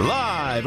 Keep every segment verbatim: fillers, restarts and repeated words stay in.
Live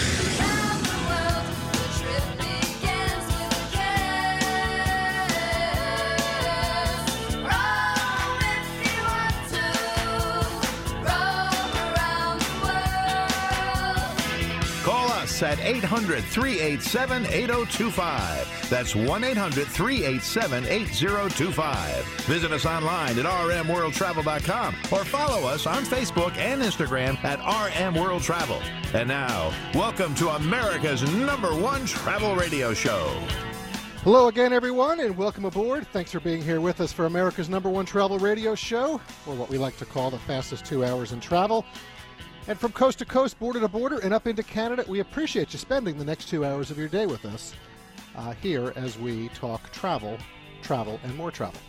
At eight hundred, three eight seven, eight oh two five. That's one eight hundred, three eight seven, eight oh two five. Visit us online at r m world travel dot com or follow us on Facebook and Instagram at r m world travel. And now, welcome to America's number one travel radio show. Hello again, everyone, and welcome aboard. Thanks for being here with us for America's number one travel radio show, or what we like to call the fastest two hours in travel. And from coast to coast, border to border, and up into Canada, we appreciate you spending the next two hours of your day with us uh, here as we talk travel, travel, and more travel.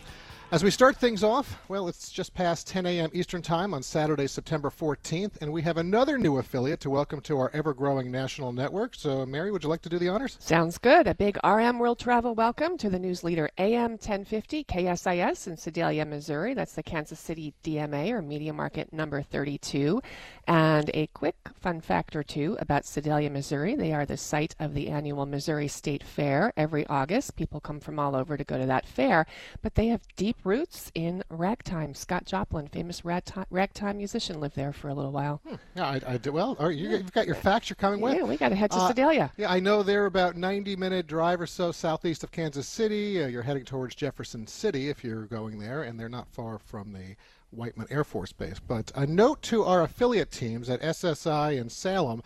As we start things off, well, it's just past ten a m Eastern Time on Saturday, September fourteenth, and we have another new affiliate to welcome to our ever-growing national network. So, Mary, would you like to do the honors? Sounds good. A big R M World Travel welcome to the news leader A M ten fifty K S I S in Sedalia, Missouri. That's the Kansas City D M A, or media market number thirty-two. And a quick fun fact or two about Sedalia, Missouri. They are the site of the annual Missouri State Fair every August. People come from all over to go to that fair, but they have deep roots in ragtime. Scott Joplin, famous ragtime, ragtime musician, lived there for a little while. Hmm. Yeah, I, I do. Well, are you, yeah. You've got your facts you're coming yeah, with. Yeah, we got to head to uh, Sedalia. Yeah, I know they're about ninety minute drive or so southeast of Kansas City. Uh, you're heading towards Jefferson City if you're going there, and they're not far from the Whiteman Air Force Base. But a note to our affiliate teams at S S I in Salem,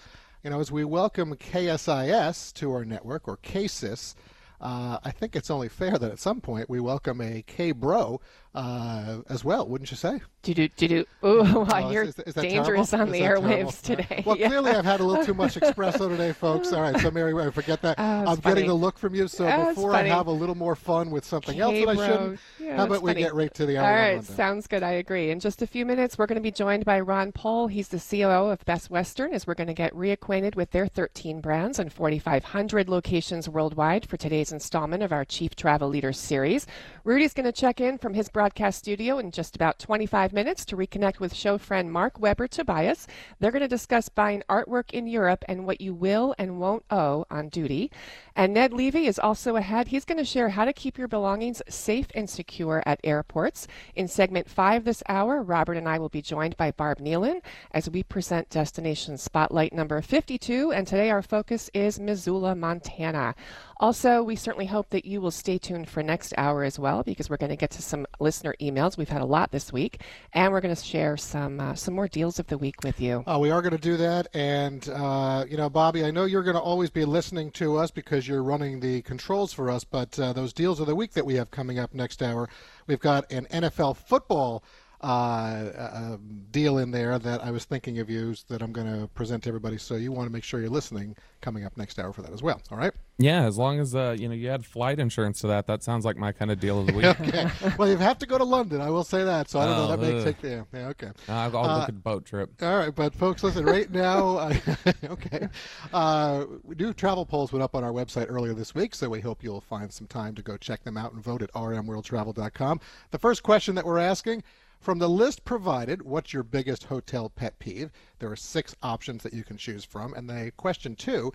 you know, as we welcome K S I S to our network, or K S I S, uh, I think it's only fair that at some point we welcome a K-Bro uh, as well, wouldn't you say? Do-do, do-do. Ooh, oh, you're is, is dangerous terrible? on is the airwaves terrible? today. Well, yeah. Clearly I've had a little too much espresso today, folks. All right, so Mary, I forget that. Oh, I'm funny. getting the look from you, so oh, before I have a little more fun with something else that I shouldn't, yeah, how about funny. we get right to the hour? All right, sounds good. I agree. In just a few minutes, we're going to be joined by Ron Paul. He's the C O O of Best Western, as we're going to get reacquainted with their thirteen brands and forty-five hundred locations worldwide for today's installment of our Chief Travel Leaders series. Rudy's going to check in from his broadcast studio in just about twenty-five minutes to reconnect with show friend Mark Weber Tobias. They're going to discuss buying artwork in Europe and what you will and won't owe on duty. And Ned Levy is also ahead. He's going to share how to keep your belongings safe and secure at airports. In segment five this hour, Robert and I will be joined by Barb Nealon as we present Destination Spotlight number fifty-two, and today our focus is Missoula, Montana. Also, we certainly hope that you will stay tuned for next hour as well, because we're going to get to some listener emails. We've had a lot this week, and we're going to share some uh, some more deals of the week with you. Oh, we are going to do that, and uh, you know, Bobby, I know you're going to always be listening to us because you're running the controls for us, but uh, those deals of the week that we have coming up next hour, we've got an N F L football Uh, a deal in there that I was thinking of you that I'm going to present to everybody, so you want to make sure you're listening coming up next hour for that as well. All right? Yeah, as long as uh, you know, you add flight insurance to that, that sounds like my kind of deal of the week. Okay. Well, you have to go to London, I will say that, so I don't oh, know, that may take the... Yeah, okay. Uh, I'll look at uh, boat trip. All right, but folks, listen, right now, uh, okay, uh, new travel polls went up on our website earlier this week, so we hope you'll find some time to go check them out and vote at r m world travel dot com. The first question that we're asking, from the list provided, what's your biggest hotel pet peeve? There are six options that you can choose from. And the question two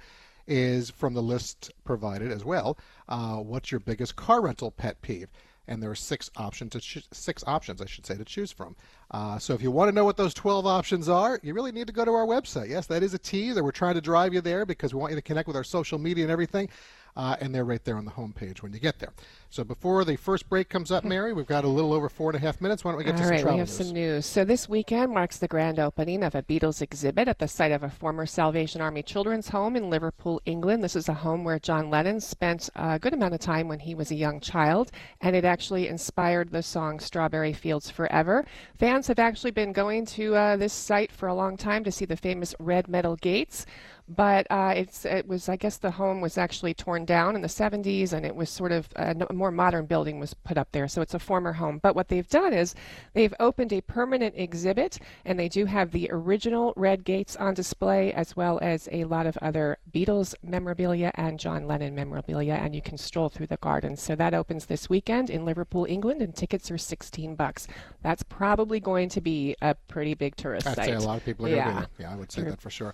is from the list provided as well. Uh, what's your biggest car rental pet peeve? And there are six options, to cho- six options, I should say, to choose from. Uh, so if you want to know what those twelve options are, you really need to go to our website. Yes, that is a teaser. We're trying to drive you there because we want you to connect with our social media and everything. Uh, and they're right there on the homepage when you get there. So before the first break comes up, Mary, we've got a little over four and a half minutes. Why don't we get All to right, some travel news? All right, we have some news. So this weekend marks the grand opening of a Beatles exhibit at the site of a former Salvation Army children's home in Liverpool, England. This is a home where John Lennon spent a good amount of time when he was a young child, and it actually inspired the song Strawberry Fields Forever. Fans have actually been going to uh, this site for a long time to see the famous red metal gates. But uh, it's, it was, I guess the home was actually torn down in the seventies, and it was sort of a more modern building was put up there. So it's a former home. But what they've done is they've opened a permanent exhibit, and they do have the original red gates on display, as well as a lot of other Beatles memorabilia and John Lennon memorabilia, and you can stroll through the garden. So that opens this weekend in Liverpool, England, and tickets are sixteen bucks. That's probably going to be a pretty big tourist I'd site. I'd say a lot of people are yeah. going to be there. Yeah, I would say sure. that for sure.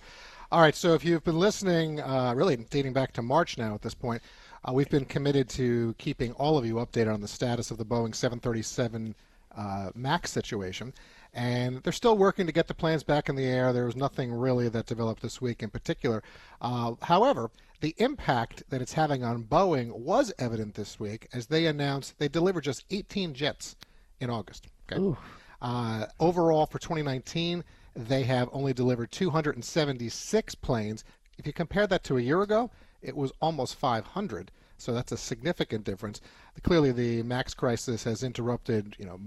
All right, so if you've been listening, uh, really dating back to March now at this point, uh, we've been committed to keeping all of you updated on the status of the Boeing seven thirty-seven uh, MAX situation. And they're still working to get the plans back in the air. There was nothing really that developed this week in particular. Uh, however, the impact that it's having on Boeing was evident this week as they announced they delivered just eighteen jets in August. Okay? Uh, overall, for twenty nineteen, they have only delivered two hundred seventy-six planes. If you compare that to a year ago, it was almost five hundred. So that's a significant difference. Clearly, the MAX crisis has interrupted, you know,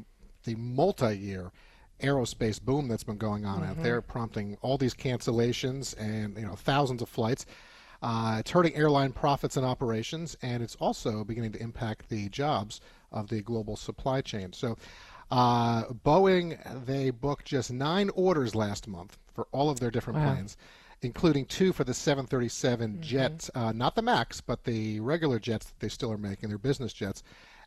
the multi-year aerospace boom that's been going on mm-hmm. out there, prompting all these cancellations and, you know, thousands of flights. Uh, it's hurting airline profits and operations, and it's also beginning to impact the jobs of the global supply chain. So uh, Boeing, they booked just nine orders last month for all of their different wow. planes, including two for the seven thirty-seven mm-hmm. jets, uh, not the MAX, but the regular jets that they still are making, their business jets.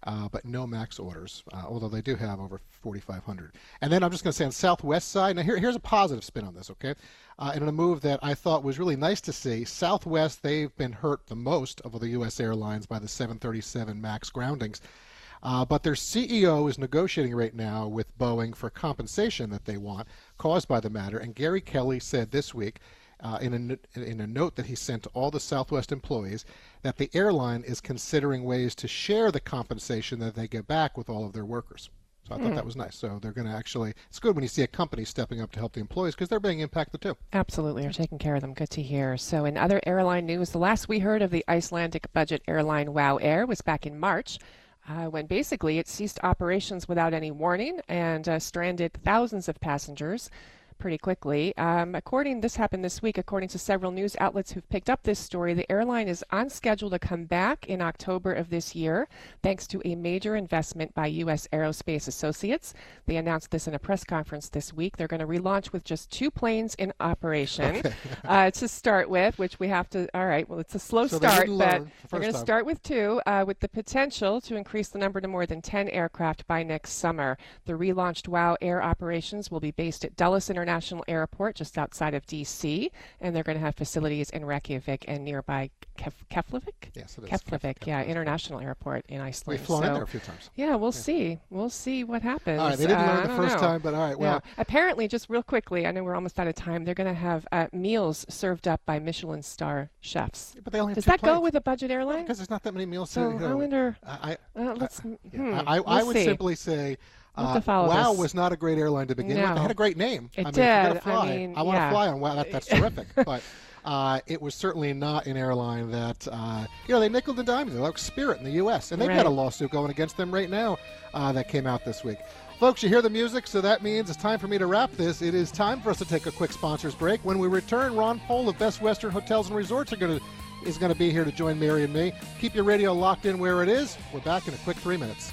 Uh, but no MAX orders, uh, although they do have over forty-five hundred. And then I'm just going to say on Southwest side, now here, here's a positive spin on this, okay? Uh, and in a move that I thought was really nice to see, Southwest, they've been hurt the most of the U S airlines by the seven thirty-seven MAX groundings. Uh, but their C E O is negotiating right now with Boeing for compensation that they want caused by the matter. And Gary Kelly said this week, Uh, in, a, in a note that he sent to all the Southwest employees, that the airline is considering ways to share the compensation that they get back with all of their workers. So I thought mm. that was nice. So they're going to actually, it's good when you see a company stepping up to help the employees because they're being impacted too. Absolutely. They're taking care of them. Good to hear. So in other airline news, the last we heard of the Icelandic budget airline WOW Air was back in March. Uh, when basically it ceased operations without any warning and uh, stranded thousands of passengers pretty quickly. Um, according, this happened this week, according to several news outlets who've picked up this story, the airline is on schedule to come back in October of this year, thanks to a major investment by U S Aerospace Associates. They announced this in a press conference this week. They're going to relaunch with just two planes in operation okay. uh, to start with, which we have to, all right, well, it's a slow so start, they but they're going to start with two, uh, with the potential to increase the number to more than ten aircraft by next summer. The relaunched WOW Air operations will be based at Dulles International International Airport just outside of D C, and they're going to have facilities in Reykjavik and nearby Kef- Keflavik? Yes, it is. Keflavik, Keflavik, yeah, International Airport in Iceland. We've flown so, in there a few times. Yeah, we'll yeah. see. We'll see what happens. All right, they didn't learn uh, the first know. time, but all right, well. Yeah. Apparently, just real quickly, I know we're almost out of time, they're going to have uh, meals served up by Michelin star chefs. But they only have Does that planes. go with a budget airline? Because no, there's not that many meals. So to, I wonder. I, I, uh, let's, I, yeah. hmm, I, I, we'll I would see. simply say, Uh, WOW this. was not a great airline to begin no. with. They had a great name. It I mean, did. If you're gonna fly, I, mean, I want to yeah. fly on WOW. That, that's terrific. But uh, it was certainly not an airline that, uh, you know, they nickel and dimed. They're like Spirit in the U S. And they've right. got a lawsuit going against them right now uh, that came out this week. Folks, you hear the music, so that means it's time for me to wrap this. It is time for us to take a quick sponsors break. When we return, Ron Paul of Best Western Hotels and Resorts are gonna, is going to be here to join Mary and me. Keep your radio locked in where it is. We're back in a quick three minutes.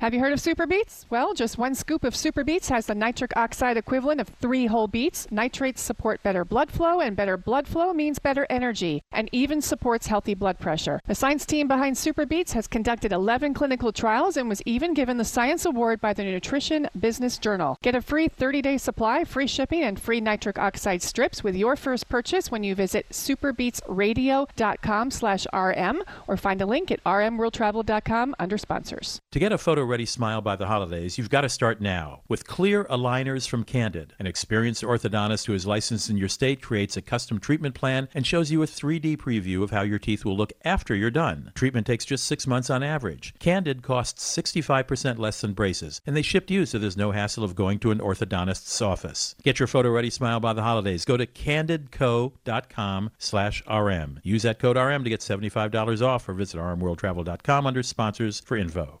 Have you heard of Superbeets? Well, just one scoop of Superbeets has the nitric oxide equivalent of three whole beets. Nitrates support better blood flow, and better blood flow means better energy, and even supports healthy blood pressure. The science team behind Superbeets has conducted eleven clinical trials and was even given the Science Award by the Nutrition Business Journal. Get a free thirty-day supply, free shipping, and free nitric oxide strips with your first purchase when you visit superbeets radio dot com slash R M or find a link at r m world travel dot com under sponsors. To get a photo already smile by the holidays, you've got to start now. With clear aligners from Candid, an experienced orthodontist who is licensed in your state creates a custom treatment plan and shows you a three D preview of how your teeth will look after you're done. Treatment takes just six months on average. Candid costs sixty-five percent less than braces, and they ship you so there's no hassle of going to an orthodontist's office. Get your photo-ready smile by the holidays. Go to candid co dot com slash R M. Use that code R M to get seventy-five dollars off or visit R M world travel dot com under sponsors for info.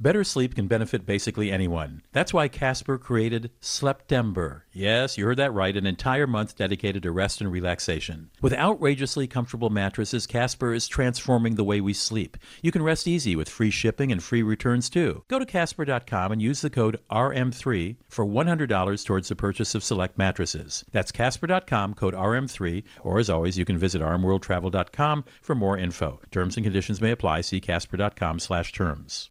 Better sleep can benefit basically anyone. That's why Casper created Sleptember. Yes, you heard that right, an entire month dedicated to rest and relaxation. With outrageously comfortable mattresses, Casper is transforming the way we sleep. You can rest easy with free shipping and free returns too. Go to Casper dot com and use the code R M three for one hundred dollars towards the purchase of select mattresses. That's Casper dot com, code R M three, or as always, you can visit R M world travel dot com for more info. Terms and conditions may apply. See Casper dot com slash terms.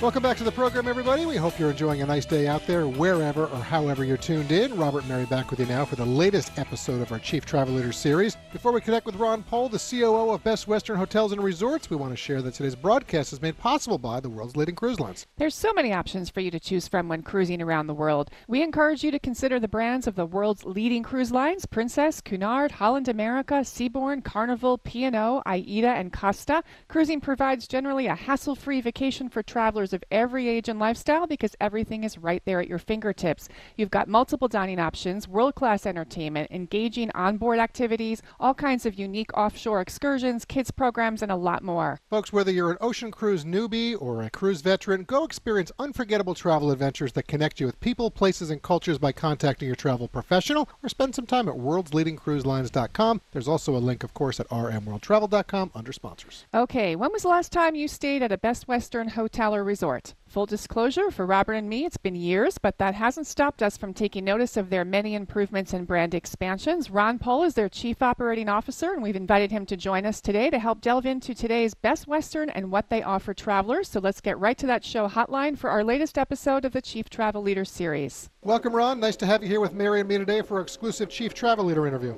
Welcome back to the program, everybody. We hope you're enjoying a nice day out there, wherever or however you're tuned in. Robert and Mary back with you now for the latest episode of our Chief Travel Leader series. Before we connect with Ron Paul, the C O O of Best Western Hotels and Resorts, we want to share that today's broadcast is made possible by the world's leading cruise lines. There's so many options for you to choose from when cruising around the world. We encourage you to consider the brands of the world's leading cruise lines, Princess, Cunard, Holland America, Seabourn, Carnival, P and O, AIDA, and Costa. Cruising provides generally a hassle-free vacation for travelers of every age and lifestyle because everything is right there at your fingertips. You've got multiple dining options, world-class entertainment, engaging onboard activities, all kinds of unique offshore excursions, kids programs, and a lot more. Folks, whether you're an ocean cruise newbie or a cruise veteran, go experience unforgettable travel adventures that connect you with people, places, and cultures by contacting your travel professional or spend some time at worlds leading cruise lines dot com. There's also a link, of course, at R M world travel dot com under sponsors. Okay, when was the last time you stayed at a Best Western hotel or resort? Full disclosure, for Robert and me, it's been years, but that hasn't stopped us from taking notice of their many improvements and brand expansions. Ron Paul is their Chief Operating Officer, and we've invited him to join us today to help delve into today's Best Western and what they offer travelers. So let's get right to that show hotline for our latest episode of the Chief Travel Leader Series. Welcome, Ron. Nice to have you here with Mary and me today for our exclusive Chief Travel Leader interview.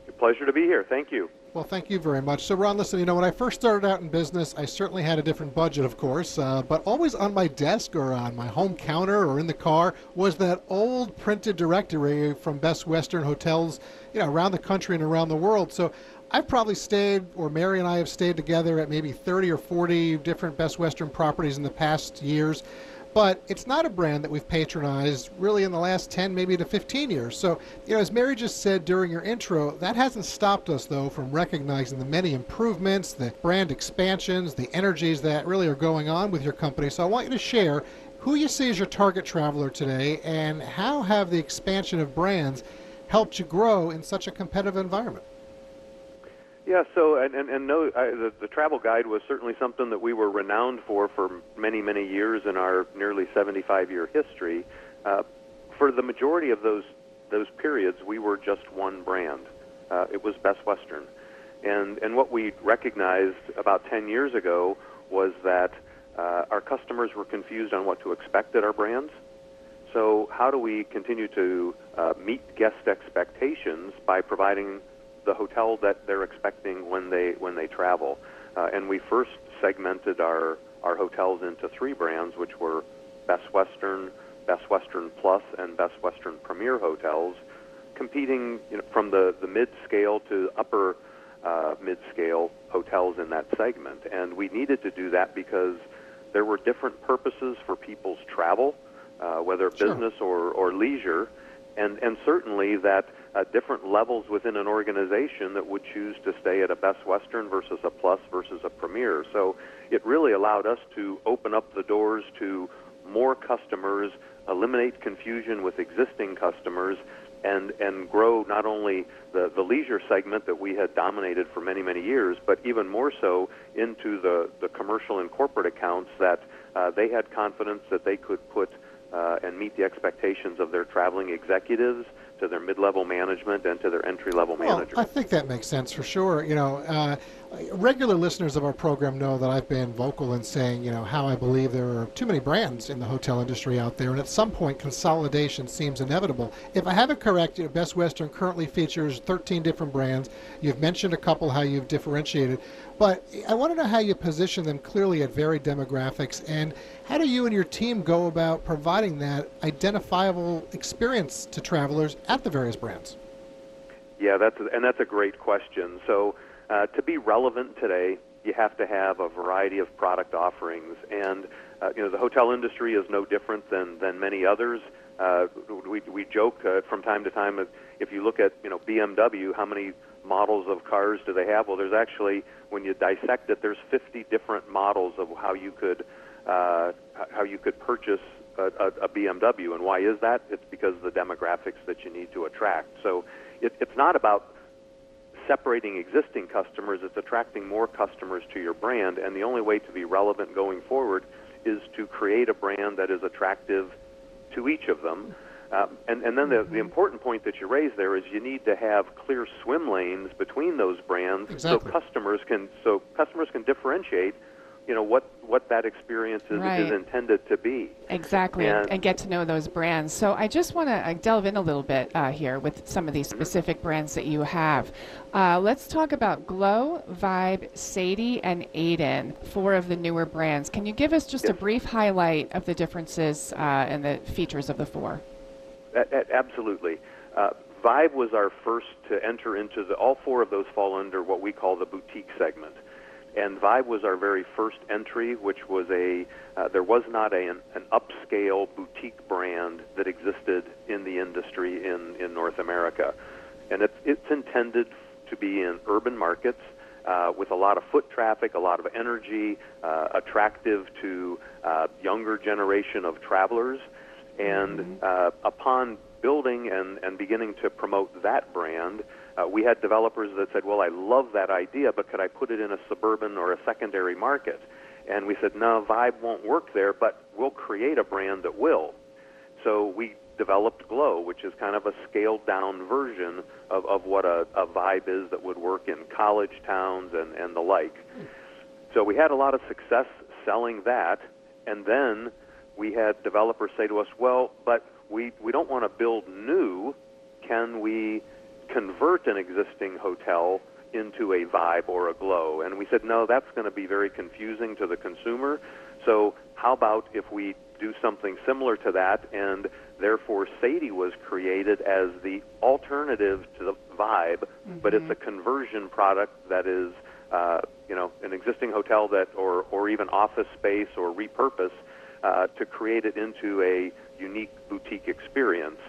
It's a pleasure to be here. Thank you. Well, thank you very much. So, Ron, listen, you know, when I first started out in business, I certainly had a different budget, of course, uh, but always on my desk or on my home counter or in the car was that old printed directory from Best Western hotels, you know, around the country and around the world. So I've probably stayed, or Mary and I have stayed together at maybe thirty or forty different Best Western properties in the past years. But it's not a brand that we've patronized really in the last ten, maybe to fifteen years. So, you know, as Mary just said during your intro, that hasn't stopped us, though, from recognizing the many improvements, the brand expansions, the energies that really are going on with your company. So I want you to share who you see as your target traveler today and how have the expansion of brands helped you grow in such a competitive environment. Yeah, so, and, and, and no, I, the, the travel guide was certainly something that we were renowned for for many, many years in our nearly seventy-five year history. Uh, for the majority of those those periods, we were just one brand. Uh, it was Best Western. And, and what we recognized about ten years ago was that uh, our customers were confused on what to expect at our brands. So how do we continue to uh, meet guest expectations by providing the hotel that they're expecting when they when they travel, uh, and we first segmented our our hotels into three brands, which were Best Western, Best Western Plus, and Best Western Premier Hotels, competing, you know, from the the mid-scale to upper uh, mid-scale hotels in that segment. And we needed to do that because there were different purposes for people's travel, uh, whether sure. business or or leisure. and, and certainly that uh, different levels within an organization that would choose to stay at a Best Western versus a Plus versus a Premier. So it really allowed us to open up the doors to more customers, eliminate confusion with existing customers, and and grow not only the, the leisure segment that we had dominated for many, many years, but even more so into the, the commercial and corporate accounts that uh, they had confidence that they could put uh, and meet the expectations of their traveling executives to their mid-level management and to their entry-level well, managers. I think that makes sense for sure. You know, uh, regular listeners of our program know that I've been vocal in saying, you know, how I believe there are too many brands in the hotel industry out there, and at some point consolidation seems inevitable. If I have it correct, you know, Best Western currently features thirteen different brands. You've mentioned a couple how you've differentiated, but I want to know how you position them clearly at varied demographics, and how do you and your team go about providing that identifiable experience to travelers at the various brands? Yeah, that's a, and that's a great question. So uh, to be relevant today, you have to have a variety of product offerings, and uh, you know, the hotel industry is no different than than many others. Uh, we we joke uh, from time to time, if you look at, you know, B M W, how many models of cars do they have? Well, there's actually, when you dissect it, there's fifty different models of how you could uh, how you could purchase A, a B M W. And why is that? It's because of the demographics that you need to attract. So it, it's not about separating existing customers, it's attracting more customers to your brand, and the only way to be relevant going forward is to create a brand that is attractive to each of them. Uh, and, and then the, the important point that you raise there is you need to have clear swim lanes between those brands. Exactly. so customers can so customers can differentiate, you know, what, what that experience is, right. is intended to be. Exactly, and, and get to know those brands. So I just want to delve in a little bit uh, here with some of these specific brands that you have. Uh, let's talk about Glow, Vibe, Sadie, and Aiden, four of the newer brands. Can you give us just yes. a brief highlight of the differences uh, and the features of the four? A- a- absolutely. Uh, Vibe was our first to enter into the, all four of those fall under what we call the boutique segment. And Vibe was our very first entry, which was a, uh, there was not a, an, an upscale boutique brand that existed in the industry in, in North America. And it's, it's intended to be in urban markets uh, with a lot of foot traffic, a lot of energy, uh, attractive to uh, younger generation of travelers. And mm-hmm. uh, upon building and, and beginning to promote that brand, Uh, we had developers that said, well, I love that idea, but could I put it in a suburban or a secondary market? And we said, no, Vibe won't work there, but we'll create a brand that will. So we developed Glow, which is kind of a scaled-down version of, of what a, a Vibe is that would work in college towns and, and the like. So we had a lot of success selling that, and then we had developers say to us, well, but we, we don't want to build new. Can we convert an existing hotel into a Vibe or a Glow? And we said, no, that's going to be very confusing to the consumer. So how about if we do something similar to that? And therefore Sadie was created as the alternative to the Vibe, mm-hmm. but it's a conversion product that is, uh, you know, an existing hotel that, or, or even office space, or repurpose uh, to create it into a unique boutique experience.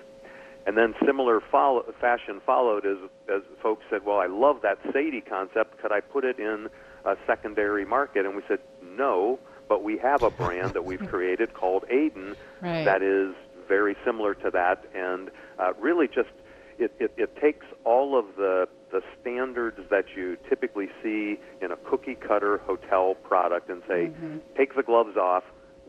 And then similar follow, fashion followed as, as folks said, well, I love that Sadie concept. Could I put it in a secondary market? And we said, no, but we have a brand that we've created called Aiden right. that is very similar to that. And uh, really just it, it, it takes all of the, the standards that you typically see in a cookie-cutter hotel product and say, mm-hmm. take the gloves off.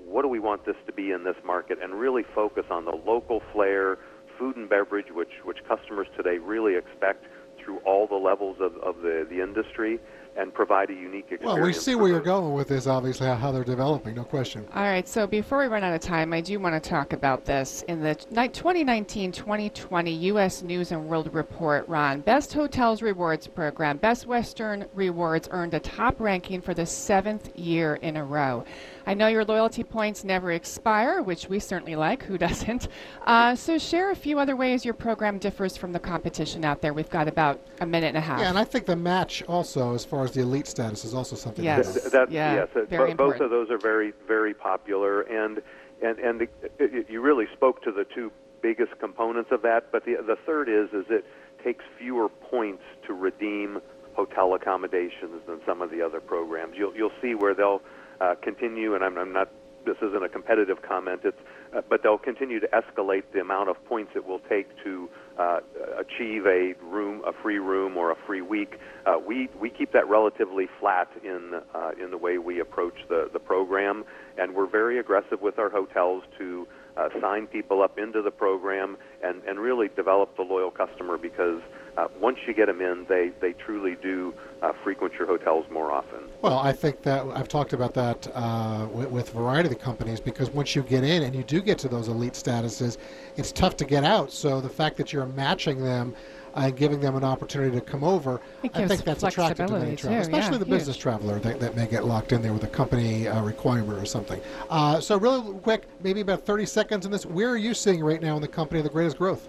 What do we want this to be in this market? And really focus on the local flair, food and beverage, which which customers today really expect through all the levels of, of the, the industry, and provide a unique experience. Well, we see where you're going with this, obviously, how they're developing, no question. All right, so before we run out of time, I do want to talk about this. In the twenty nineteen twenty twenty U S News and World Report, Ron, Best Hotels Rewards Program, Best Western Rewards earned a top ranking for the seventh year in a row. I know your loyalty points never expire, which we certainly like. Who doesn't? Uh, so share a few other ways your program differs from the competition out there. We've got about a minute and a half. Yeah, and I think the match also, as far as the elite status, is also something. Yes, that, that, yeah, yes. Very b- important. Both of those are very, very popular. And, and, and the, it, you really spoke to the two biggest components of that. But the the third is is it takes fewer points to redeem hotel accommodations than some of the other programs. You'll you'll see where they'll uh, continue, and I'm, I'm not. This isn't a competitive comment. It's uh, but they'll continue to escalate the amount of points it will take to uh, achieve a room, a free room, or a free week. Uh, we we keep that relatively flat in uh, in the way we approach the the program, and we're very aggressive with our hotels to uh, sign people up into the program and and really develop the loyal customer, because uh, once you get them in, they they truly do uh, frequent your hotels more often. Well, I think that I've talked about that uh, with, with a variety of the companies, because once you get in and you do get to those elite statuses, it's tough to get out. So the fact that you're matching them and giving them an opportunity to come over, I think that's attractive to many travelers, too, especially yeah, the huge. business traveler that, that may get locked in there with a company uh, requirement or something. Uh, so really quick, maybe about thirty seconds in this, where are you seeing right now in the company the greatest growth?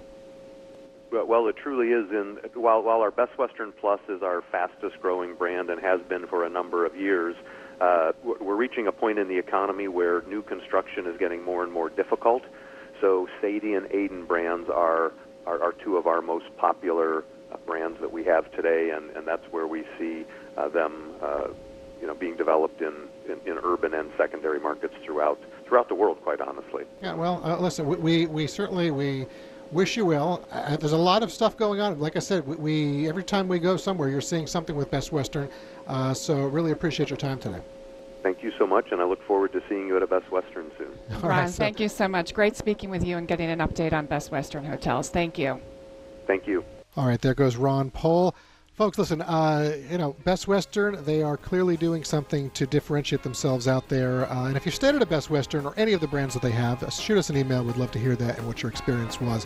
Well, it truly is in, while, while our Best Western Plus is our fastest growing brand and has been for a number of years, uh, we're reaching a point in the economy where new construction is getting more and more difficult. So Sadie and Aiden brands are Are, are two of our most popular uh, brands that we have today, and, and that's where we see uh, them, uh, you know, being developed in, in, in urban and secondary markets throughout throughout the world, quite honestly. Yeah, well, uh, listen, we, we we certainly we wish you well. Uh, there's a lot of stuff going on. Like I said, we, we every time we go somewhere, you're seeing something with Best Western. Uh, so really appreciate your time today. Thank you so much, and I look forward to seeing you at a Best Western soon. Ron, right, so thank you so much. Great speaking with you and getting an update on Best Western Hotels. Thank you. Thank you. All right, there goes Ron Paul. Folks, listen, uh, you know, Best Western, they are clearly doing something to differentiate themselves out there. Uh, and if you've stayed at a Best Western or any of the brands that they have, uh, shoot us an email. We'd love to hear that and what your experience was.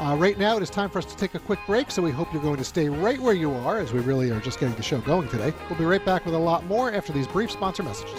Uh, right now, it is time for us to take a quick break, so we hope you're going to stay right where you are, as we really are just getting the show going today. We'll be right back with a lot more after these brief sponsor messages.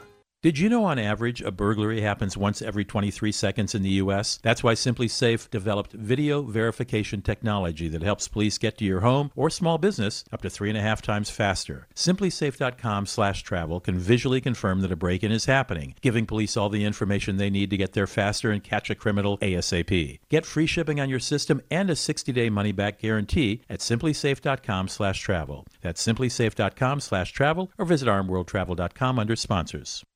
Did you know on average a burglary happens once every twenty-three seconds in the U S? That's why Simply Safe developed video verification technology that helps police get to your home or small business up to three and a half times faster. simply safe dot com slash travel can visually confirm that a break-in is happening, giving police all the information they need to get there faster and catch a criminal ASAP. Get free shipping on your system and a sixty day money-back guarantee at simply safe dot com slash travel. That's simply safe dot com slash travel, or visit r m world travel dot com under sponsors.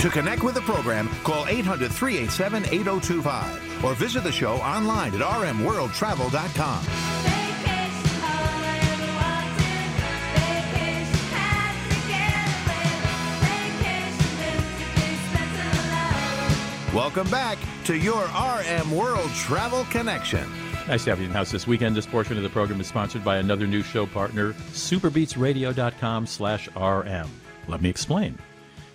To connect with the program, call eight hundred, three eight seven, eight oh two five or visit the show online at r m world travel dot com. Welcome back to your R M World Travel Connection. Nice to have you in the house this weekend. This portion of the program is sponsored by another new show partner, superbeets radio dot com slash r m. Let me explain.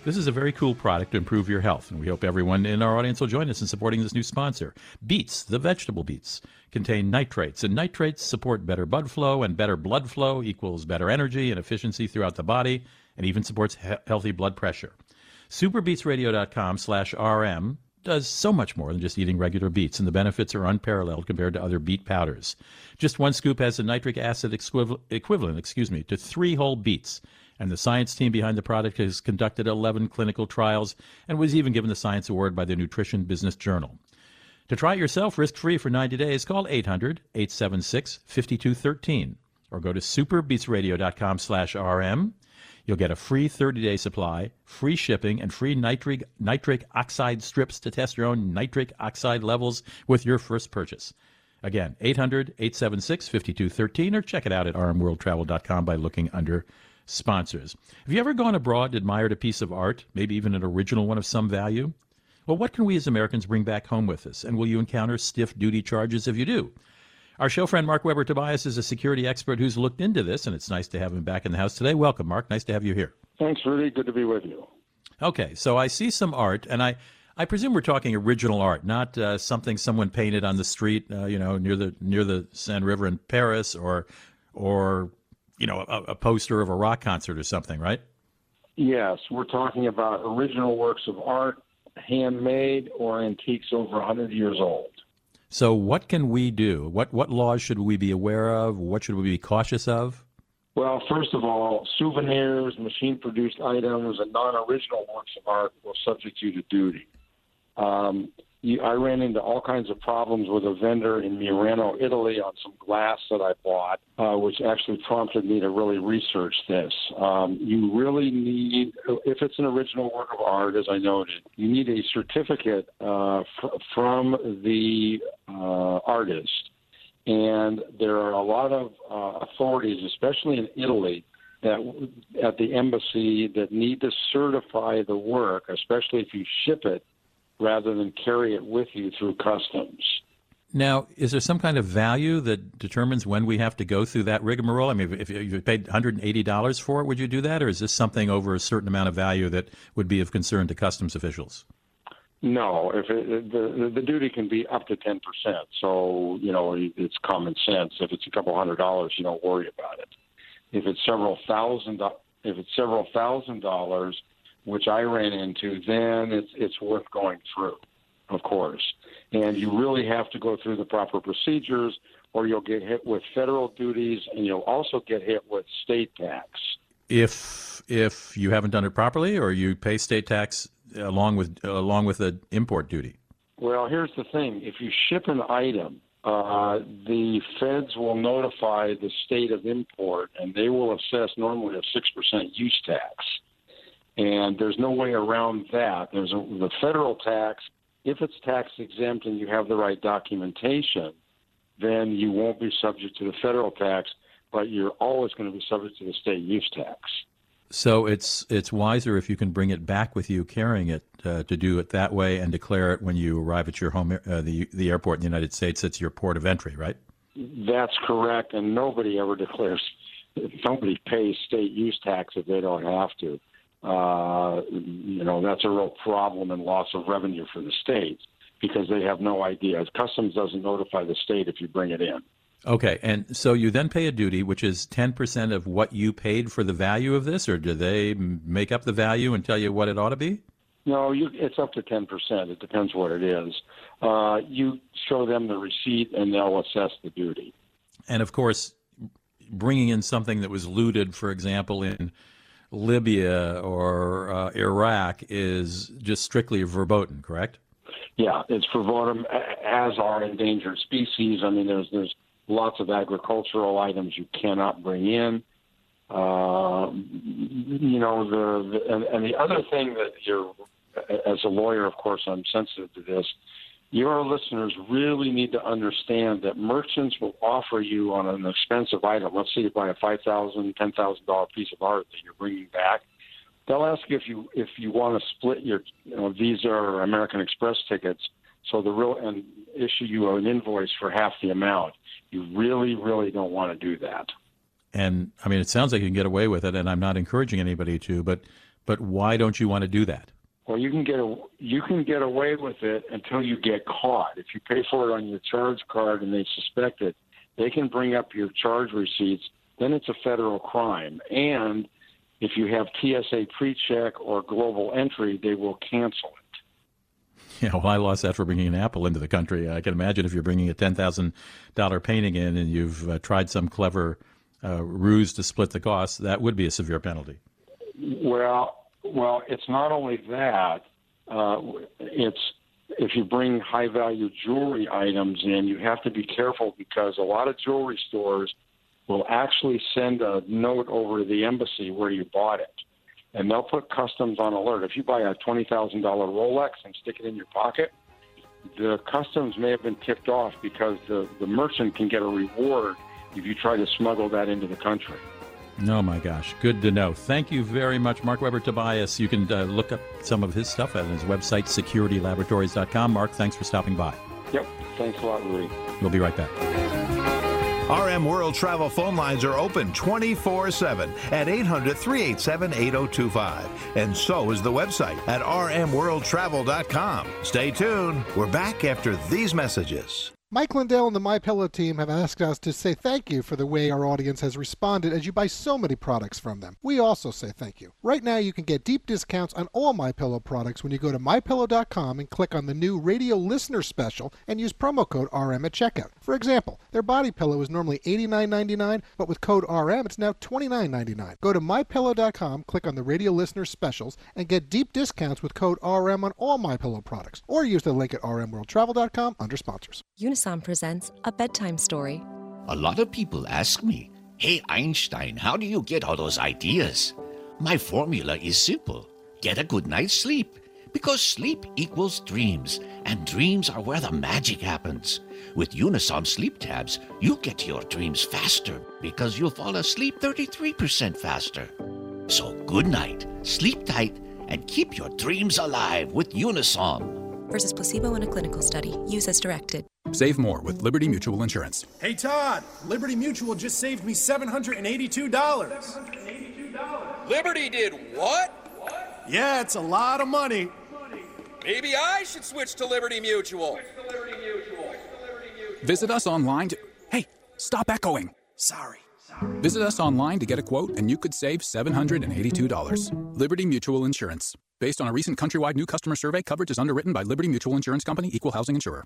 This is a very cool product to improve your health, and we hope everyone in our audience will join us in supporting this new sponsor. Beets, the vegetable beets, contain nitrates, and nitrates support better blood flow, and better blood flow equals better energy and efficiency throughout the body, and even supports he- healthy blood pressure. superbeets radio dot com slash r m does so much more than just eating regular beets, and the benefits are unparalleled compared to other beet powders. Just one scoop has the nitric acid exquiv- equivalent, excuse me, to three whole beets. And the science team behind the product has conducted eleven clinical trials and was even given the Science Award by the Nutrition Business Journal. To try it yourself risk-free for ninety days, call eight hundred, eight seven six, five two one three or go to superbeets radio dot com slash r m. You'll get a free thirty day supply, free shipping, and free nitric, nitric oxide strips to test your own nitric oxide levels with your first purchase. Again, eight hundred, eight seven six, five two one three or check it out at r m world travel dot com by looking under sponsors. Have you ever gone abroad and admired a piece of art, maybe even an original one of some value? Well, what can we as Americans bring back home with us? And will you encounter stiff duty charges if you do? Our show friend Mark Weber Tobias is a security expert who's looked into this, and it's nice to have him back in the house today. Welcome, Mark. Nice to have you here. Thanks, Rudy. Good to be with you. Okay, so I see some art, and I, I presume we're talking original art, not uh, something someone painted on the street, uh, you know, near the near the Seine River in Paris, or, or you know, a, a poster of a rock concert or something, right? Yes, we're talking about original works of art, handmade, or antiques over one hundred years old. So what can we do? What what laws should we be aware of? What should we be cautious of? Well, first of all, souvenirs, machine-produced items, and non-original works of art will subject you to duty. Um, you, I ran into all kinds of problems with a vendor in Murano, Italy, on some glass that I bought, uh, which actually prompted me to really research this. Um, you really need, if it's an original work of art, as I noted, you need a certificate uh, fr- from the uh, artist. And there are a lot of uh, authorities, especially in Italy, that at the embassy that need to certify the work, especially if you ship it, rather than carry it with you through customs. Now, is there some kind of value that determines when we have to go through that rigmarole? I mean, if you paid one hundred eighty dollars for it, would you do that? Or is this something over a certain amount of value that would be of concern to customs officials? No, if it, the the duty can be up to ten percent. So, you know, it's common sense. If it's a couple hundred dollars, you don't worry about it. If it's several thousand, if it's several thousand dollars, which I ran into, then it's it's worth going through, of course. And you really have to go through the proper procedures, or you'll get hit with federal duties, and you'll also get hit with state tax. If if you haven't done it properly, or you pay state tax along with uh, along with the import duty? Well, here's the thing. If you ship an item, uh, the feds will notify the state of import, and they will assess normally a six percent use tax. And there's no way around that. There's a, the federal tax. If it's tax exempt and you have the right documentation, then you won't be subject to the federal tax, but you're always going to be subject to the state use tax. So it's it's wiser if you can bring it back with you, carrying it, uh, to do it that way and declare it when you arrive at your home, uh, the the airport in the United States. It's your port of entry, right? That's correct. And nobody ever declares, nobody pays state use tax if they don't have to. Uh, you know, that's a real problem and loss of revenue for the state because they have no idea. Customs doesn't notify the state if you bring it in. Okay, and so you then pay a duty, which is ten percent of what you paid for the value of this, or do they make up the value and tell you what it ought to be? No, you, it's up to ten percent. It depends what it is. Uh, you show them the receipt, and they'll assess the duty. And, of course, bringing in something that was looted, for example, in Libya or uh, Iraq is just strictly verboten, correct? Yeah, it's verboten, as are endangered species. I mean, there's there's lots of agricultural items you cannot bring in. Uh, you know, the, the and, and the other thing that you're, as a lawyer, of course, I'm sensitive to this, your listeners really need to understand that merchants will offer you on an expensive item. Let's say you buy a five thousand dollars, ten thousand dollars piece of art that you're bringing back. They'll ask you if you if you want to split your you know, Visa or American Express tickets, so the real and issue you an invoice for half the amount. You really, really don't want to do that. And, I mean, it sounds like you can get away with it, and I'm not encouraging anybody to, but but why don't you want to do that? Well, you can get a, you can get away with it until you get caught. If you pay for it on your charge card and they suspect it, they can bring up your charge receipts. Then it's a federal crime. And if you have T S A pre-check or global entry, they will cancel it. Yeah, well, I lost that for bringing an apple into the country. I can imagine if you're bringing a ten thousand dollars painting in and you've uh, tried some clever uh, ruse to split the cost, that would be a severe penalty. Well, well, it's not only that. Uh, it's if you bring high-value jewelry items in, you have to be careful because a lot of jewelry stores will actually send a note over to the embassy where you bought it. And they'll put customs on alert. If you buy a twenty thousand dollars Rolex and stick it in your pocket, the customs may have been tipped off because the, the merchant can get a reward if you try to smuggle that into the country. Oh, my gosh. Good to know. Thank you very much, Mark Weber Tobias. You can uh, look up some of his stuff at his website, security laboratories dot com. Mark, thanks for stopping by. Yep. Thanks a lot, Louis. We'll be right back. R M World Travel phone lines are open twenty-four seven at eight hundred, three eight seven, eight oh two five. And so is the website at r m world travel dot com. Stay tuned. We're back after these messages. Mike Lindell and the MyPillow team have asked us to say thank you for the way our audience has responded as you buy so many products from them. We also say thank you. Right now you can get deep discounts on all MyPillow products when you go to my pillow dot com and click on the new radio listener special and use promo code R M at checkout. For example, their body pillow is normally eighty-nine ninety-nine, but with code R M it's now twenty-nine ninety-nine. Go to my pillow dot com, click on the radio listener specials, and get deep discounts with code R M on all MyPillow products, or use the link at r m world travel dot com under sponsors. Unisom presents A Bedtime Story. A lot of people ask me, hey Einstein, how do you get all those ideas? My formula is simple. Get a good night's sleep. Because sleep equals dreams, and dreams are where the magic happens. With Unisom sleep tabs, you get to your dreams faster because you'll fall asleep thirty-three percent faster. So good night, sleep tight, and keep your dreams alive with Unisom. Versus placebo in a clinical study. Use as directed. Save more with Liberty Mutual Insurance. Hey, Todd, Liberty Mutual just saved me seven hundred eighty-two dollars. seven hundred eighty-two dollars. Liberty did what? What? Yeah, it's a lot of money. money. Maybe I should switch to Liberty Mutual. Switch to Liberty Mutual. Visit us online to... Hey, stop echoing. Sorry. Sorry. Visit us online to get a quote, and you could save seven hundred eighty-two dollars. Liberty Mutual Insurance. Based on a recent countrywide new customer survey, coverage is underwritten by Liberty Mutual Insurance Company, Equal Housing Insurer.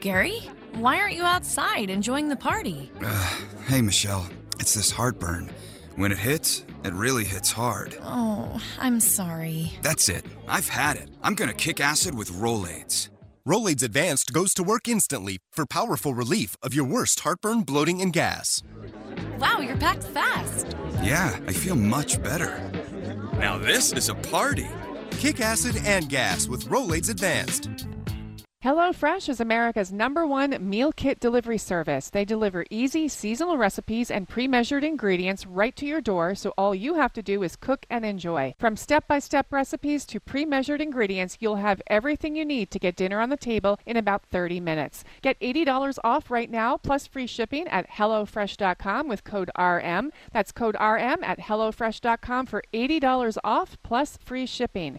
Gary, why aren't you outside enjoying the party? Uh, hey, Michelle. It's this heartburn. When it hits, it really hits hard. Oh, I'm sorry. That's it. I've had it. I'm going to kick acid with Rolaids. Rolaids Advanced goes to work instantly for powerful relief of your worst heartburn, bloating, and gas. Wow, you're packed fast. Yeah, I feel much better. Now this is a party. Kick acid and gas with Rolaids Advanced. HelloFresh is America's number one meal kit delivery service. They deliver easy, seasonal recipes and pre-measured ingredients right to your door, so all you have to do is cook and enjoy. From step-by-step recipes to pre-measured ingredients, you'll have everything you need to get dinner on the table in about thirty minutes. Get eighty dollars off right now, plus free shipping at hello fresh dot com with code R M. That's code R M at hello fresh dot com for eighty dollars off, plus free shipping.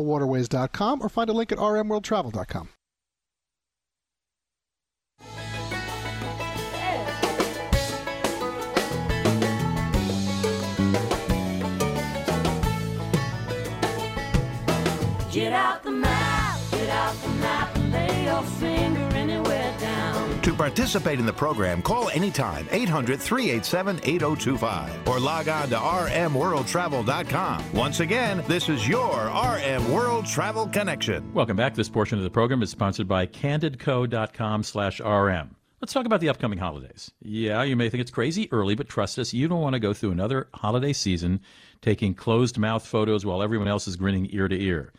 waterways dot com or find a link at r m world travel dot com. Get out the map, get out the map, and lay your finger anywhere down. To participate in the program, call anytime, eight hundred, three eight seven, eight oh two five, or log on to r m world travel dot com. Once again, this is your R M World Travel Connection. Welcome back. This portion of the program is sponsored by candid co dot com slash r m. Let's talk about the upcoming holidays. Yeah, you may think it's crazy early, but trust us, you don't want to go through another holiday season taking closed-mouth photos while everyone else is grinning ear to ear.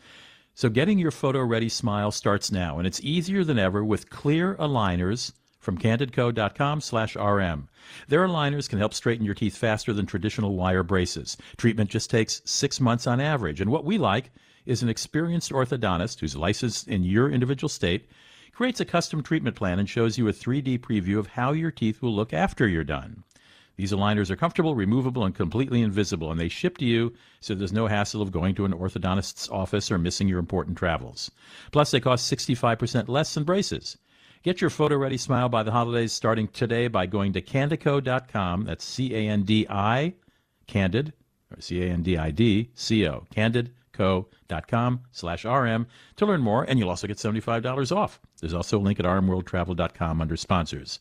So getting your photo-ready smile starts now, and it's easier than ever with clear aligners from candid co dot com slash r m. Their aligners can help straighten your teeth faster than traditional wire braces. Treatment just takes six months on average, and what we like is an experienced orthodontist who's licensed in your individual state, creates a custom treatment plan, and shows you a three D preview of how your teeth will look after you're done. These aligners are comfortable, removable, and completely invisible, and they ship to you, so there's no hassle of going to an orthodontist's office or missing your important travels. Plus, they cost sixty-five percent less than braces. Get your photo-ready smile by the holidays starting today by going to candid co dot com. That's C A N D I, Candid, or C A N D I D C O, rmco dot com slash R M to learn more, and you'll also get seventy-five dollars off. There's also a link at r m world travel dot com under sponsors.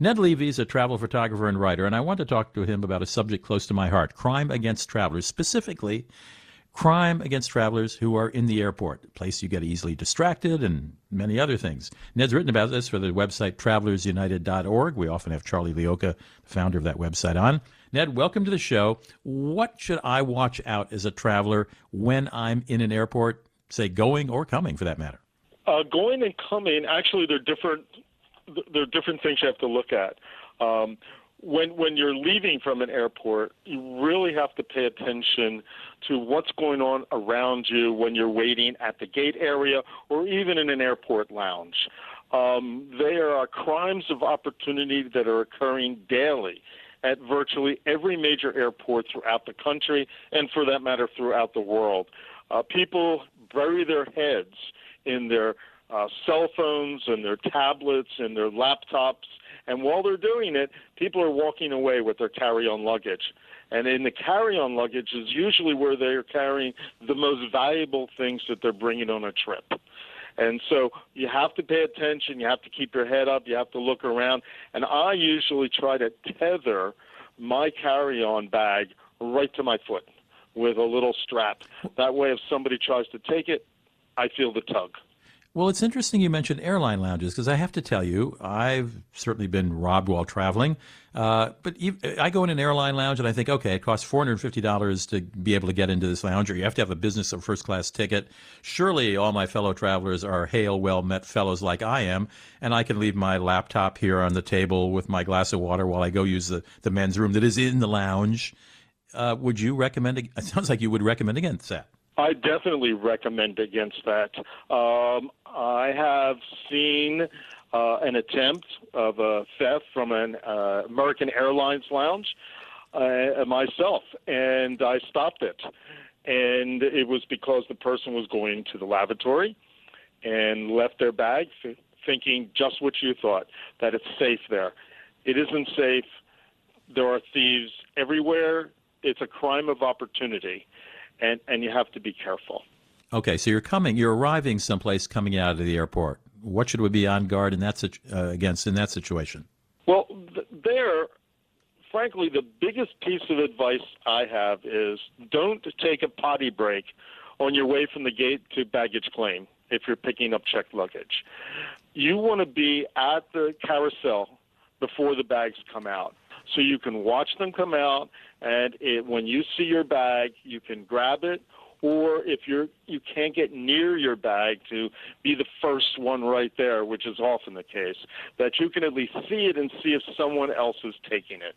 Ned Levy is a travel photographer and writer, and I want to talk to him about a subject close to my heart, crime against travelers, specifically crime against travelers who are in the airport, a place you get easily distracted and many other things. Ned's written about this for the website travelers united dot org. We often have Charlie Leoka, the founder of that website, on. Ned, welcome to the show. What should I watch out as a traveler when I'm in an airport, say going or coming for that matter? Uh, going and coming, actually, they're different. There are different things you have to look at. Um, When when you're leaving from an airport, you really have to pay attention to what's going on around you when you're waiting at the gate area or even in an airport lounge. Um, there are crimes of opportunity that are occurring daily at virtually every major airport throughout the country and, for that matter, throughout the world. Uh, people bury their heads in their Uh, cell phones and their tablets and their laptops, and while they're doing it, people are walking away with their carry-on luggage. And in the carry-on luggage is usually where they're carrying the most valuable things that they're bringing on a trip. And so you have to pay attention, you have to keep your head up, you have to look around, and I usually try to tether my carry-on bag right to my foot with a little strap. That way if somebody tries to take it, I feel the tug. Well, it's interesting you mentioned airline lounges, because I have to tell you, I've certainly been robbed while traveling. Uh, but I go in an airline lounge and I think, okay, it costs four hundred fifty dollars to be able to get into this lounge, or you have to have a business or first-class ticket. Surely all my fellow travelers are hail, well-met fellows like I am, and I can leave my laptop here on the table with my glass of water while I go use the, the men's room that is in the lounge. Uh, would you recommend, it sounds like you would recommend against that. I definitely recommend against that. Um, I have seen uh, an attempt of a theft from an uh, American Airlines lounge uh, myself, and I stopped it. And it was because the person was going to the lavatory and left their bag f- thinking just what you thought, that it's safe there. It isn't safe. There are thieves everywhere. It's a crime of opportunity. And, and you have to be careful. Okay, so you're coming, you're arriving someplace coming out of the airport. What should we be on guard in that situ- uh, against in that situation? Well, th- there, frankly, the biggest piece of advice I have is don't take a potty break on your way from the gate to baggage claim if you're picking up checked luggage. You want to be at the carousel before the bags come out, so you can watch them come out, and it, when you see your bag, you can grab it, or if you're, you can't get near your bag, to be the first one right there, which is often the case, that you can at least see it and see if someone else is taking it.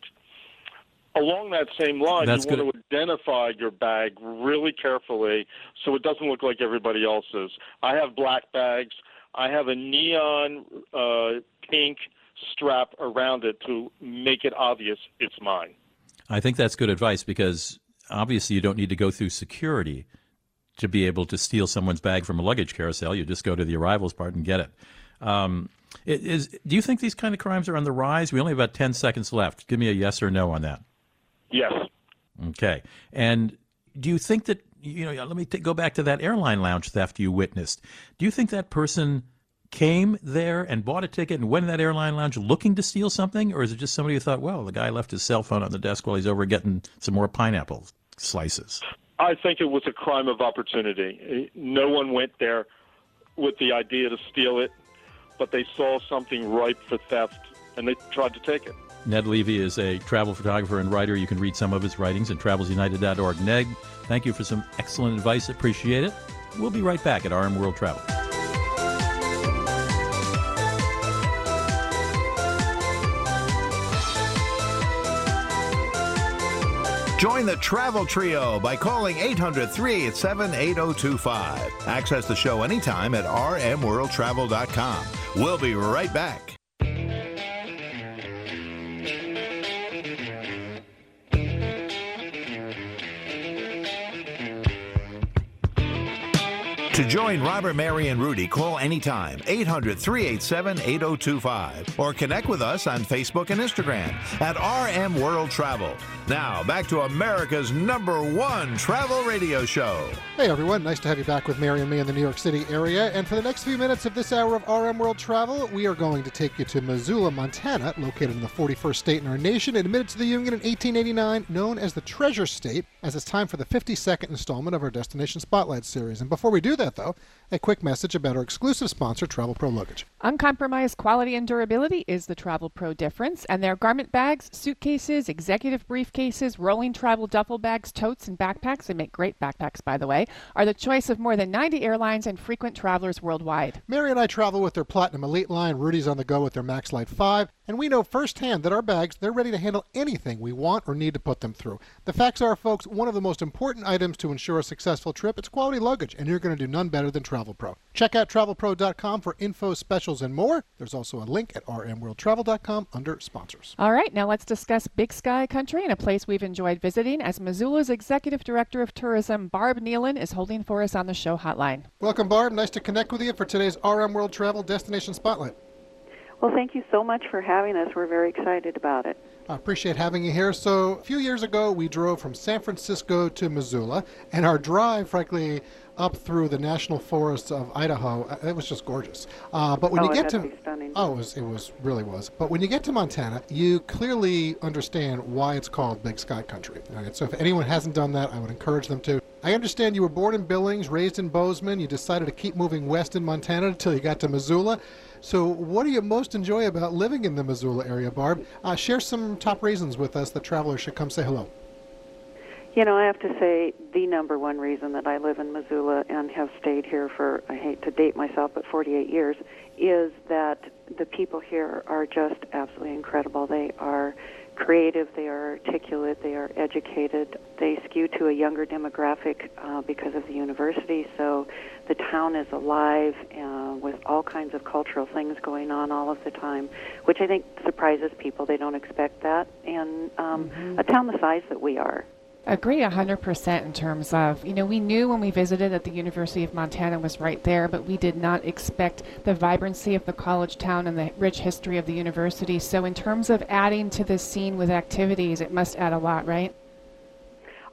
Along that same line, That's you good. want to identify your bag really carefully so it doesn't look like everybody else's. I have black bags. I have a neon uh, pink strap around it to make it obvious it's mine. I think that's good advice, because obviously you don't need to go through security to be able to steal someone's bag from a luggage carousel. You just go to the arrivals part and get it. Um, it is, do you think these kind of crimes are on the rise? We only have about ten seconds left. Give me a yes or no on that. Yes. Okay. And do you think that, you know, let me t- go back to that airline lounge theft you witnessed. Do you think that person came there and bought a ticket and went in that airline lounge looking to steal something? Or is it just somebody who thought, well, the guy left his cell phone on the desk while he's over getting some more pineapple slices? I think it was a crime of opportunity. No one went there with the idea to steal it, but they saw something ripe for theft, and they tried to take it. Ned Levy is a travel photographer and writer. You can read some of his writings at travels united dot org. Ned, thank you for some excellent advice. Appreciate it. We'll be right back at R M World Travel. Join the Travel Trio by calling eight hundred three eight seven eight zero two five. Access the show anytime at r m world travel dot com. We'll be right back. To join Robert, Mary, and Rudy, call anytime, eight hundred, three eight seven, eight oh two five, or connect with us on Facebook and Instagram at R M World Travel. Now, back to America's number one travel radio show. Hey, everyone. Nice to have you back with Mary and me in the New York City area. And for the next few minutes of this hour of R M World Travel, we are going to take you to Missoula, Montana, located in the forty-first state in our nation, admitted to the Union in eighteen eighty-nine, known as the Treasure State, as it's time for the fifty-second installment of our Destination Spotlight series. And before we do that, though, a quick message about our exclusive sponsor, Travel Pro Luggage. Uncompromised quality and durability is the Travel Pro difference, and their garment bags, suitcases, executive briefcases, rolling travel duffel bags, totes, and backpacks, they make great backpacks, by the way, are the choice of more than ninety airlines and frequent travelers worldwide. Mary and I travel with their Platinum Elite line, Rudy's on the go with their Max Light five, and we know firsthand that our bags, they're ready to handle anything we want or need to put them through. The facts are, folks, one of the most important items to ensure a successful trip, it's quality luggage, and you're going to do none better than Travel Pro. Check out travel pro dot com for info, specials, and more. There's also a link at r m world travel dot com under sponsors. All right, now let's discuss Big Sky Country, and a place we've enjoyed visiting, as Missoula's Executive Director of Tourism, Barb Nealon, is holding for us on the show hotline. Welcome, Barb. Nice to connect with you for today's R M World Travel Destination Spotlight. Well, thank you so much for having us. We're very excited about it. I appreciate having you here. So a few years ago, we drove from San Francisco to Missoula, and our drive, frankly, up through the national forests of Idaho, it was just gorgeous. Uh, but when oh, you get to oh, it was, it was really was. But when you get to Montana, you clearly understand why it's called Big Sky Country. All right, so if anyone hasn't done that, I would encourage them to. I understand you were born in Billings, raised in Bozeman. You decided to keep moving west in Montana until you got to Missoula. So what do you most enjoy about living in the Missoula area, Barb? Uh, share some top reasons with us that travelers should come say hello. You know, I have to say the number one reason that I live in Missoula and have stayed here for, I hate to date myself, but forty-eight years, is that the people here are just absolutely incredible. They are creative, they are articulate, they are educated. They skew to a younger demographic uh, because of the university, so the town is alive uh, with all kinds of cultural things going on all of the time, which I think surprises people. They don't expect that. And um, mm-hmm. a town the size that we are. Agree one hundred percent in terms of, you know, we knew when we visited that the University of Montana was right there, but we did not expect the vibrancy of the college town and the rich history of the university. So in terms of adding to this scene with activities, it must add a lot, right?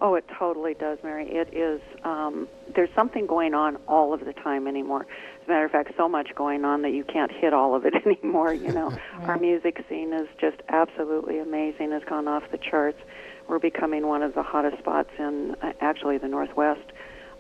Oh, it totally does, Mary. It is, um, there's something going on all of the time anymore. As a matter of fact, so much going on that you can't hit all of it anymore, you know. Right. Our music scene is just absolutely amazing. It's gone off the charts. We're becoming one of the hottest spots in uh, actually the Northwest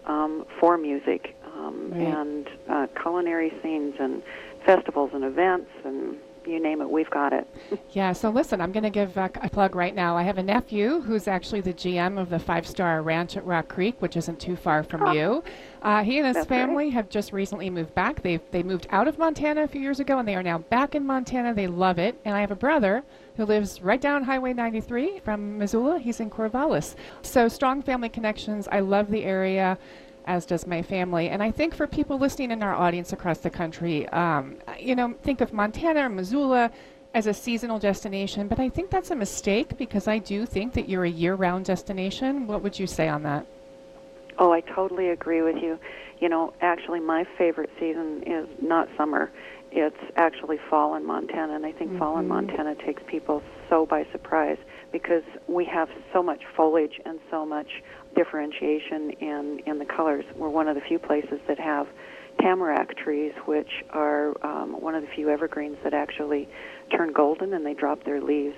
um, for music um, right. and uh, culinary scenes and festivals and events and you name it, we've got it. Yeah, so listen, I'm going to give a, a plug right now. I have a nephew who's actually the G M of the five-star ranch at Rock Creek, which isn't too far from oh. you. Uh, he and his That's family right. have just recently moved back. They they moved out of Montana a few years ago, and they are now back in Montana. They love it. And I have a brother who lives right down Highway ninety-three from Missoula. He's in Corvallis. So strong family connections. I love the area, as does my family. And I think for people listening in our audience across the country, um, you know, think of Montana or Missoula as a seasonal destination, but I think that's a mistake because I do think that you're a year-round destination. What would you say on that? Oh, I totally agree with you. You know, actually my favorite season is not summer. It's actually fall in Montana, and I think mm-hmm. fall in Montana takes people so by surprise because we have so much foliage and so much differentiation in, in the colors. We're one of the few places that have tamarack trees, which are um, one of the few evergreens that actually turn golden and they drop their leaves.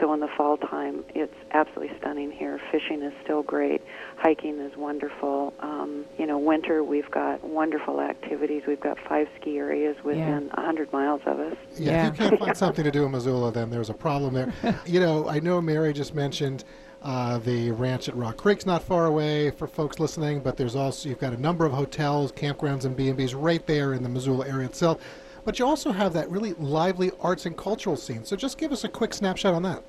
So in the fall time, it's absolutely stunning here. Fishing is still great. Hiking is wonderful. Um, you know, winter, we've got wonderful activities. We've got five ski areas within yeah. one hundred miles of us. Yeah, yeah. If you can't find something to do in Missoula, then there's a problem there. You know, I know Mary just mentioned Uh, the ranch at Rock Creek's not far away for folks listening, but there's also, you've got a number of hotels, campgrounds, and B and Bs right there in the Missoula area itself. But you also have that really lively arts and cultural scene. So just give us a quick snapshot on that.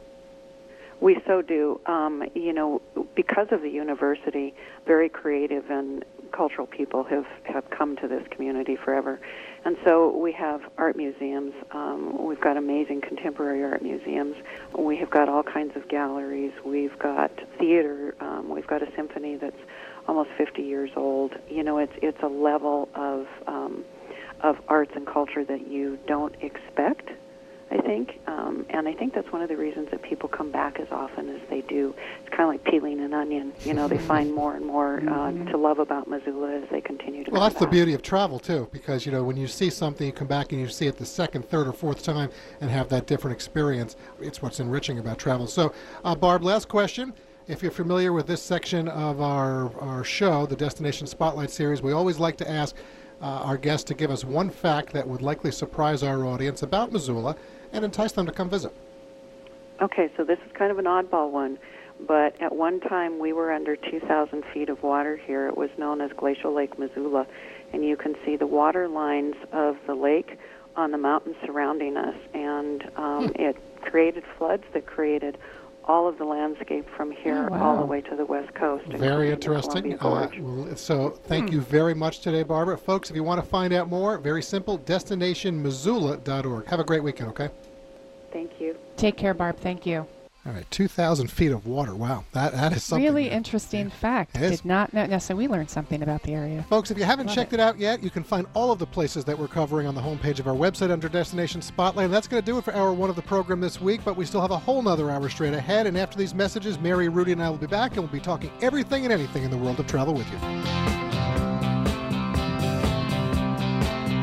We so do. Um, you know, because of the university, very creative and cultural people have, have come to this community forever. And so we have art museums. Um, we've got amazing contemporary art museums. We have got all kinds of galleries. We've got theater. Um, we've got a symphony that's almost fifty years old. You know, it's it's a level of um, of arts and culture that you don't expect, I think, um, and I think that's one of the reasons that people come back as often as they do. It's kind of like peeling an onion. You know, they find more and more uh, to love about Missoula as they continue to Well, that's back. The beauty of travel, too, because, you know, when you see something, you come back and you see it the second, third, or fourth time and have that different experience. It's what's enriching about travel. So, uh, Barb, last question. If you're familiar with this section of our, our show, the Destination Spotlight Series, we always like to ask uh, our guests to give us one fact that would likely surprise our audience about Missoula and entice them to come visit. Okay, so this is kind of an oddball one, but at one time we were under two thousand feet of water here. It was known as Glacial Lake Missoula, and you can see the water lines of the lake on the mountains surrounding us, and um, hmm. it created floods that created all of the landscape from here oh, wow. all the way to the west coast. Very interesting. Uh, so thank hmm. you very much today, Barbara. Folks, if you want to find out more, very simple, destination missoula dot org. Have a great weekend, okay? Thank you. Take care, Barb. Thank you. All right, two thousand feet of water. Wow, that, that is something. Really interesting yeah. fact. Did not know. No, so we learned something about the area. Folks, if you haven't Love checked it. it out yet, you can find all of the places that we're covering on the homepage of our website under Destination Spotlight. And that's going to do it for hour one of the program this week, but we still have a whole nother hour straight ahead. And after these messages, Mary, Rudy, and I will be back, and we'll be talking everything and anything in the world of travel with you.